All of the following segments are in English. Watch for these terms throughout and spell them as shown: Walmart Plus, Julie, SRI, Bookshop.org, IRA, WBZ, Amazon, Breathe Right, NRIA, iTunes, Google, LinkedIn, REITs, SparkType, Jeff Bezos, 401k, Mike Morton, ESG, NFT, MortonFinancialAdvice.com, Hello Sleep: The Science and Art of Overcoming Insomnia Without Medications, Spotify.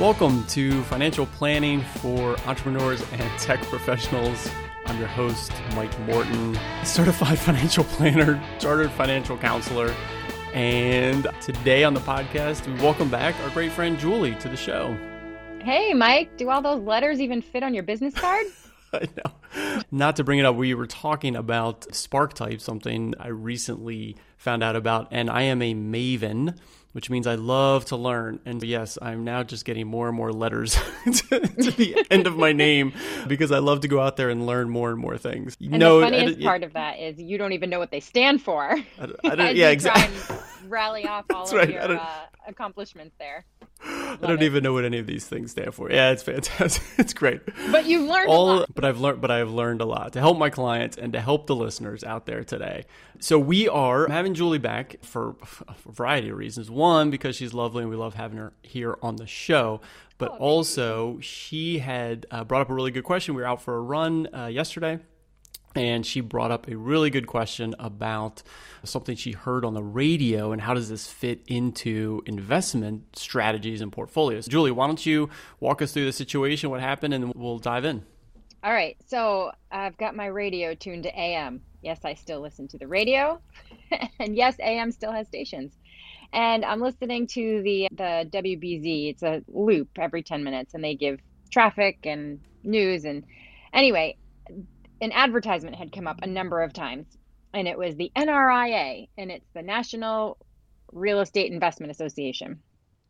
Welcome to Financial Planning for Entrepreneurs and Tech Professionals. I'm your host, Mike Morton, certified financial planner, chartered financial counselor. And today on the podcast, we welcome back our great friend Julie to the show. Hey, Mike, do all those letters even fit on your business card? I know. Not to bring it up, we were talking about SparkType, something I recently found out about, and I am a maven, which means I love to learn. And yes, I'm now just getting more and more letters to the end of my name because I love to go out there and learn more and more things. And no, the funniest part of that is you don't even know what they stand for. I don't, yeah, exactly. Rally off all of your accomplishments there. I don't even know what any of these things stand for. Yeah, it's fantastic. It's great. But you've learned a lot. But I've learned a lot to help my clients and to help the listeners out there today. So we are having Julie back for a variety of reasons. One, because she's lovely and we love having her here on the show. But also, she had brought up a really good question. We were out for a run yesterday. And she brought up a really good question about something she heard on the radio and how does this fit into investment strategies and portfolios. Julie, why don't you walk us through the situation, what happened, and we'll dive in. All right. So I've got my radio tuned to AM. Yes, I still listen to the radio. And yes, AM still has stations. And I'm listening to the WBZ. It's a loop every 10 minutes, and they give traffic and news. And anyway, an advertisement had come up a number of times, and it was the NRIA, and it's the National Real Estate Investment Association.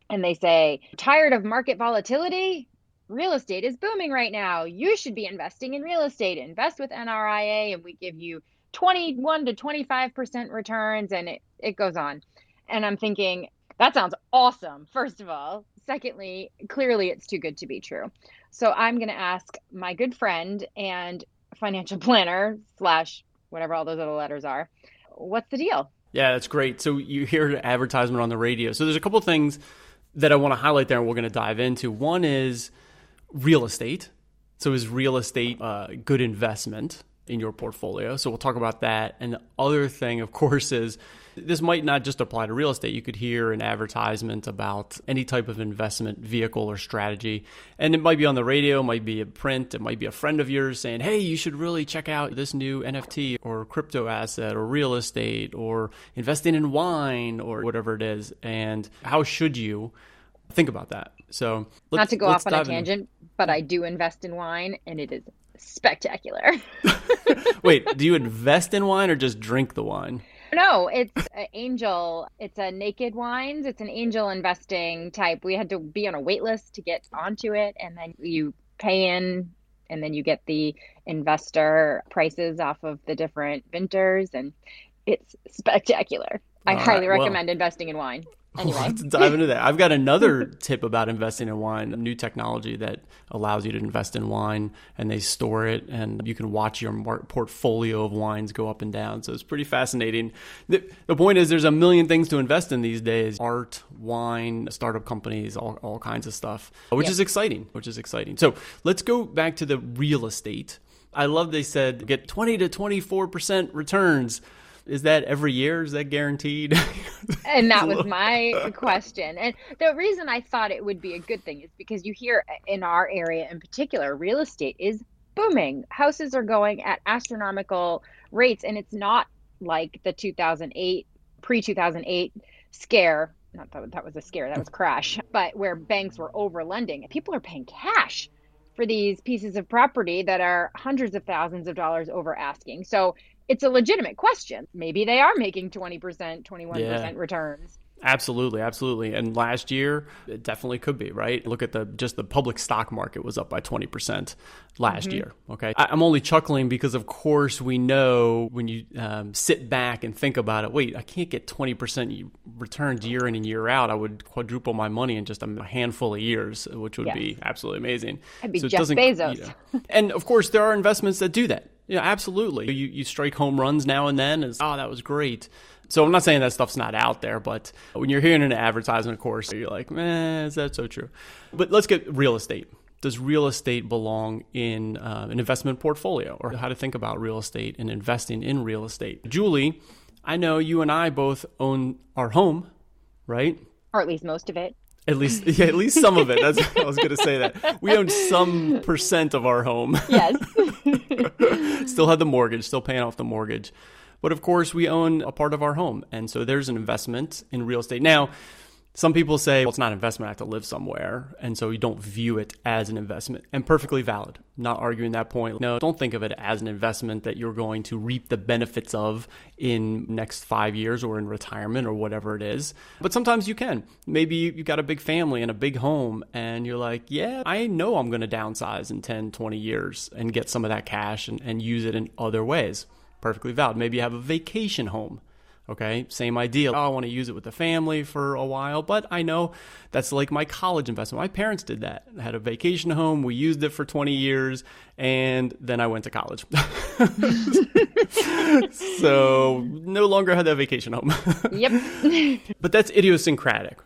And they say, tired of market volatility? Real estate is booming right now. You should be investing in real estate. Invest with NRIA, and we give you 21 to 25% returns, and it goes on. And I'm thinking, that sounds awesome, first of all. Secondly, clearly it's too good to be true. So I'm going to ask my good friend and financial planner / whatever all those other letters are, what's the deal? Yeah, that's great. So you hear an advertisement on the radio. So there's a couple of things that I want to highlight there and we're going to dive into. One is real estate. So is real estate a good investment in your portfolio? So we'll talk about that. And the other thing, of course, is this might not just apply to real estate. You could hear an advertisement about any type of investment vehicle or strategy. And it might be on the radio, it might be a print, it might be a friend of yours saying, hey, you should really check out this new NFT or crypto asset or real estate or investing in wine or whatever it is. And how should you think about that? So not to go off on a tangent, but I do invest in wine and it is spectacular. Wait, do you invest in wine or just drink the wine? No, it's an angel. It's a Naked Wines. It's an angel investing type. We had to be on a wait list to get onto it. And then you pay in and then you get the investor prices off of the different vintners. And it's spectacular. I highly recommend investing in wine. Anyway. Let's dive into that. I've got another tip about investing in wine, a new technology that allows you to invest in wine and they store it and you can watch your portfolio of wines go up and down. So it's pretty fascinating. The point is there's a million things to invest in these days, art, wine, startup companies, all kinds of stuff, which is exciting. So let's go back to the real estate. I love they said get 20 to 24% returns. Is that every year? Is that guaranteed? And that was my question. And the reason I thought it would be a good thing is because you hear in our area in particular, real estate is booming. Houses are going at astronomical rates. And it's not like the 2008, pre-2008 scare. Not that that was a scare, that was crash. But where banks were overlending. People are paying cash for these pieces of property that are hundreds of thousands of dollars over asking. So it's a legitimate question. Maybe they are making 20%, 21% returns. Absolutely. Absolutely. And last year, it definitely could be, right? Look at just the public stock market was up by 20% last year. Okay. I'm only chuckling because, of course, we know when you sit back and think about it, wait, I can't get 20% returns year in and year out. I would quadruple my money in just a handful of years, which would be absolutely amazing. I'd be so Jeff Bezos. And of course, there are investments that do that. Yeah, absolutely. You strike home runs now and then and that was great. So I'm not saying that stuff's not out there, but when you're hearing an advertisement, of course, you're like, man, is that so true? But let's get real estate. Does real estate belong in an investment portfolio or how to think about real estate and investing in real estate? Julie, I know you and I both own our home, right? Or at least most of it. At least some of it. That's I was going to say that. We owned some percent of our home. Yes. Still had the mortgage, still paying off the mortgage. But of course, we own a part of our home. And so there's an investment in real estate. Now, some people say, well, it's not an investment, I have to live somewhere. And so you don't view it as an investment. And perfectly valid. Not arguing that point. No, don't think of it as an investment that you're going to reap the benefits of in next 5 years or in retirement or whatever it is. But sometimes you can. Maybe you've got a big family and a big home and you're like, yeah, I know I'm going to downsize in 10, 20 years and get some of that cash and use it in other ways. Perfectly valid. Maybe you have a vacation home. Okay, same idea. Oh, I want to use it with the family for a while, but I know that's like my college investment. My parents did that. I had a vacation home. We used it for 20 years, and then I went to college. So no longer had that vacation home. Yep. But that's idiosyncratic.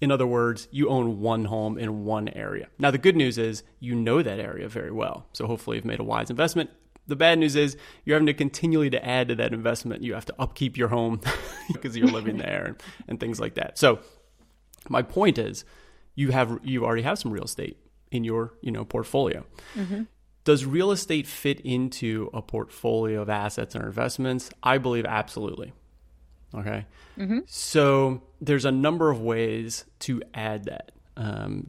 In other words, you own one home in one area. Now, the good news is you know that area very well. So hopefully you've made a wise investment. The bad news is you're having to continually to add to that investment. You have to upkeep your home because you're living there and things like that. So my point is you already have some real estate in your portfolio. Mm-hmm. Does real estate fit into a portfolio of assets and investments? I believe absolutely. Okay. Mm-hmm. So there's a number of ways to add that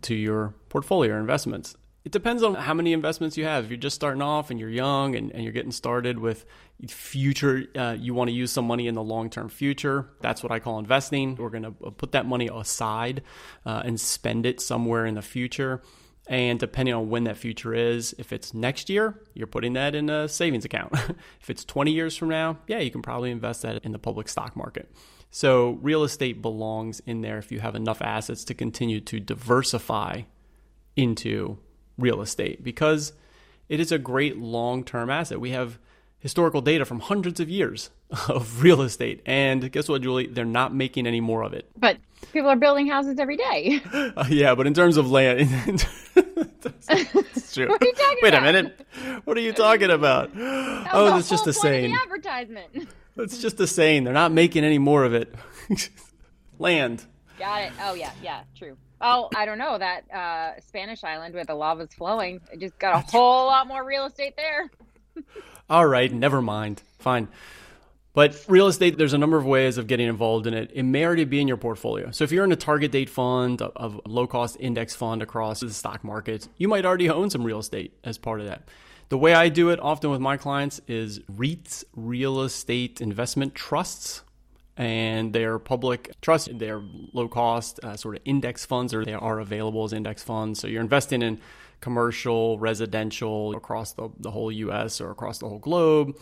to your portfolio or investments. It depends on how many investments you have. If you're just starting off and you're young and you're getting started with future, you want to use some money in the long-term future. That's what I call investing. We're going to put that money aside and spend it somewhere in the future. And depending on when that future is, if it's next year, you're putting that in a savings account. If it's 20 years from now, yeah, you can probably invest that in the public stock market. So real estate belongs in there if you have enough assets to continue to diversify into real estate, because it is a great long-term asset. We have historical data from hundreds of years of real estate. And guess what, Julie? They're not making any more of it. But people are building houses every day. Yeah, but in terms of land, it's true. What are you talking about? Wait a minute. What are you talking about? That was that's just a saying. The advertisement. That's just a saying. They're not making any more of it. Land. Got it. Oh, yeah. Yeah, true. Oh, I don't know. That Spanish island where the lava's flowing. It just got a whole lot more real estate there. All right. Never mind. Fine. But real estate, there's a number of ways of getting involved in it. It may already be in your portfolio. So if you're in a target date fund, a low-cost index fund across the stock market, you might already own some real estate as part of that. The way I do it often with my clients is REITs, real estate investment trusts. And they're public trusts, they're low-cost sort of index funds, or they are available as index funds. So you're investing in commercial, residential, across the whole U.S. or across the whole globe,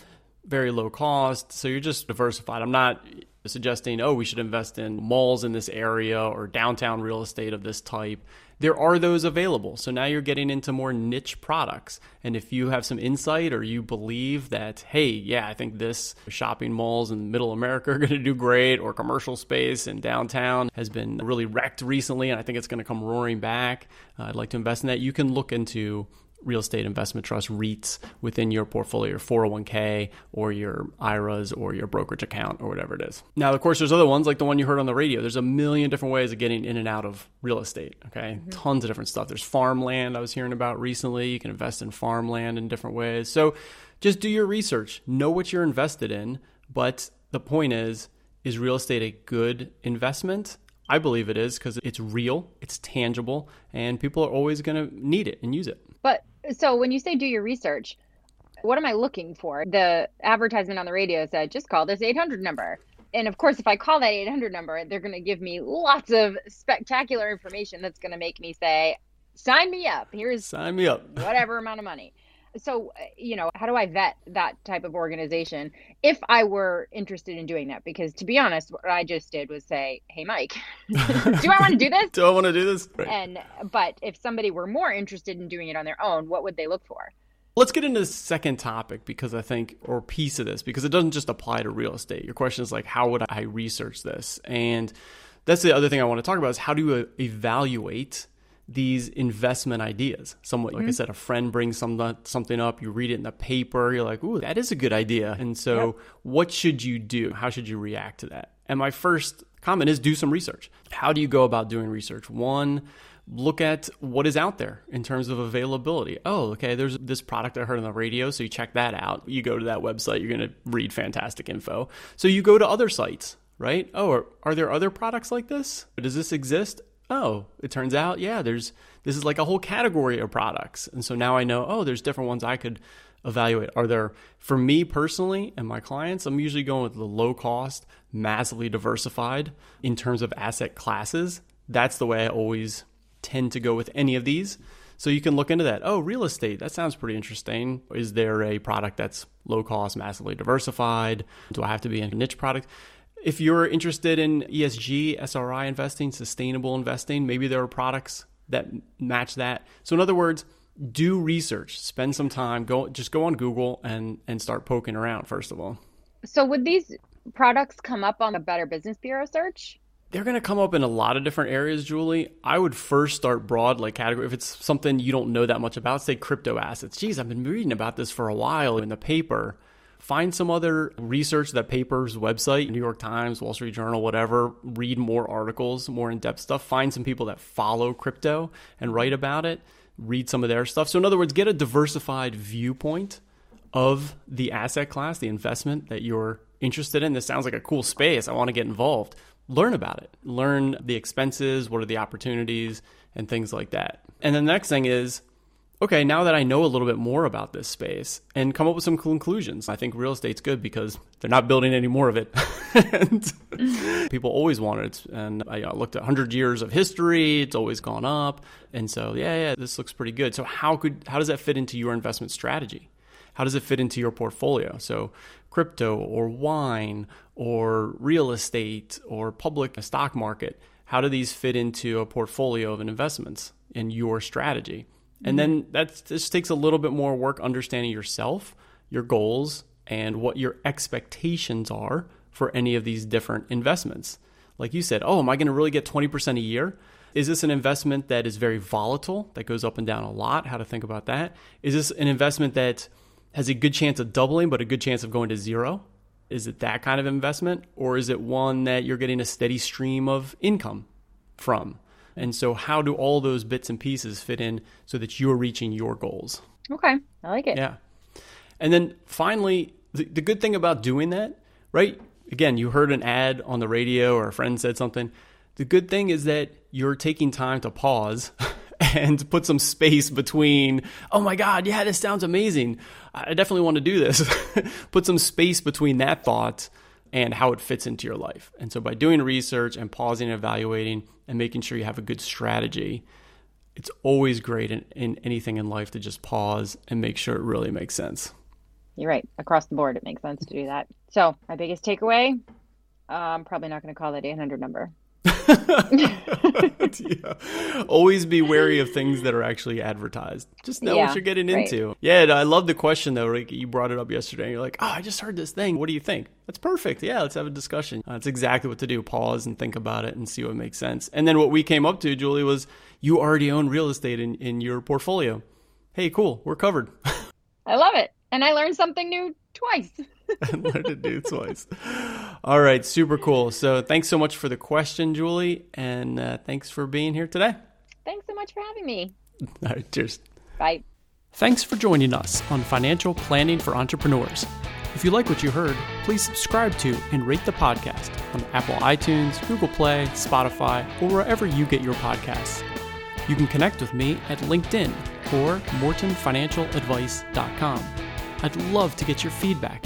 very low cost. So you're just diversified. I'm not suggesting, oh, we should invest in malls in this area or downtown real estate of this type. There are those available. So now you're getting into more niche products. And if you have some insight or you believe that, hey, yeah, I think this shopping malls in middle America are going to do great, or commercial space in downtown has been really wrecked recently and I think it's going to come roaring back, I'd like to invest in that. You can look into real estate investment trust REITs within your portfolio, your 401k or your IRAs or your brokerage account or whatever it is. Now, of course, there's other ones like the one you heard on the radio. There's a million different ways of getting in and out of real estate. Okay. Mm-hmm. Tons of different stuff. There's farmland I was hearing about recently. You can invest in farmland in different ways. So just do your research, know what you're invested in. But the point is real estate a good investment? I believe it is, because it's real, it's tangible, and people are always going to need it and use it. But so when you say do your research, what am I looking for? The advertisement on the radio said, just call this 800 number. And of course, if I call that 800 number, they're going to give me lots of spectacular information that's going to make me say, sign me up. Sign me up. Whatever amount of money. So, how do I vet that type of organization if I were interested in doing that? Because to be honest, what I just did was say, hey, Mike, do I want to do this? Do I want to do this? Right. But if somebody were more interested in doing it on their own, what would they look for? Let's get into the second topic, piece of this, because it doesn't just apply to real estate. Your question is like, how would I research this? And that's the other thing I want to talk about is how do you evaluate these investment ideas. Somewhat, like I said, a friend brings something up, you read it in the paper, you're like, ooh, that is a good idea. And so what should you do? How should you react to that? And my first comment is do some research. How do you go about doing research? One, look at what is out there in terms of availability. Oh, okay, there's this product I heard on the radio, so you check that out. You go to that website, you're going to read fantastic info. So you go to other sites, right? Oh, are there other products like this? Does this exist? Oh, it turns out, yeah, this is like a whole category of products. And so now I know, oh, there's different ones I could evaluate. Are there, for me personally and my clients, I'm usually going with the low cost, massively diversified in terms of asset classes. That's the way I always tend to go with any of these. So you can look into that. Oh, real estate, that sounds pretty interesting. Is there a product that's low cost, massively diversified? Do I have to be in a niche product? If you're interested in ESG, SRI investing, sustainable investing, maybe there are products that match that. So in other words, do research, spend some time, go on Google and start poking around, first of all. So would these products come up on a Better Business Bureau search? They're going to come up in a lot of different areas, Julie. I would first start broad, like category. If it's something you don't know that much about, say crypto assets. Geez, I've been reading about this for a while in the paper. Find some other research, that paper's website, New York Times, Wall Street Journal, whatever. Read more articles, more in-depth stuff. Find some people that follow crypto and write about it. Read some of their stuff. So in other words, get a diversified viewpoint of the asset class, the investment that you're interested in. This sounds like a cool space. I want to get involved. Learn about it. Learn the expenses, what are the opportunities, and things like that. And the next thing is, okay, now that I know a little bit more about this space, and come up with some conclusions. I think real estate's good because they're not building any more of it. And people always want it. And I looked at 100 years of history. It's always gone up. And so, yeah, this looks pretty good. So how does that fit into your investment strategy? How does it fit into your portfolio? So crypto or wine or real estate or public stock market, how do these fit into a portfolio of investments in your strategy? And then that just takes a little bit more work understanding yourself, your goals, and what your expectations are for any of these different investments. Like you said, oh, am I going to really get 20% a year? Is this an investment that is very volatile, that goes up and down a lot? How to think about that? Is this an investment that has a good chance of doubling but a good chance of going to zero? Is it that kind of investment? Or is it one that you're getting a steady stream of income from? And so how do all those bits and pieces fit in so that you're reaching your goals? Okay. I like it. Yeah. And then finally, the good thing about doing that, right? Again, you heard an ad on the radio or a friend said something. The good thing is that you're taking time to pause and put some space between, oh my God, yeah, this sounds amazing. I definitely want to do this. Put some space between that thought and how it fits into your life. And so by doing research and pausing and evaluating and making sure you have a good strategy, it's always great in anything in life to just pause and make sure it really makes sense. You're right. Across the board, it makes sense to do that. So my biggest takeaway, I'm probably not going to call that 800 number. Yeah. Always be wary of things that are actually advertised. Just know what you're getting into. Right. Yeah, I love the question though. Like you brought it up yesterday and you're like, oh, I just heard this thing. What do you think? That's perfect. Yeah, let's have a discussion. That's exactly what to do. Pause and think about it and see what makes sense. And then what we came up to, Julie, was you already own real estate in your portfolio. Hey, cool. We're covered. I love it. And I learned something new twice. I learned to do twice. All right. Super cool. So thanks so much for the question, Julie. And thanks for being here today. Thanks so much for having me. All right. Cheers. Bye. Thanks for joining us on Financial Planning for Entrepreneurs. If you like what you heard, please subscribe to and rate the podcast on Apple iTunes, Google Play, Spotify, or wherever you get your podcasts. You can connect with me at LinkedIn or MortonFinancialAdvice.com. I'd love to get your feedback.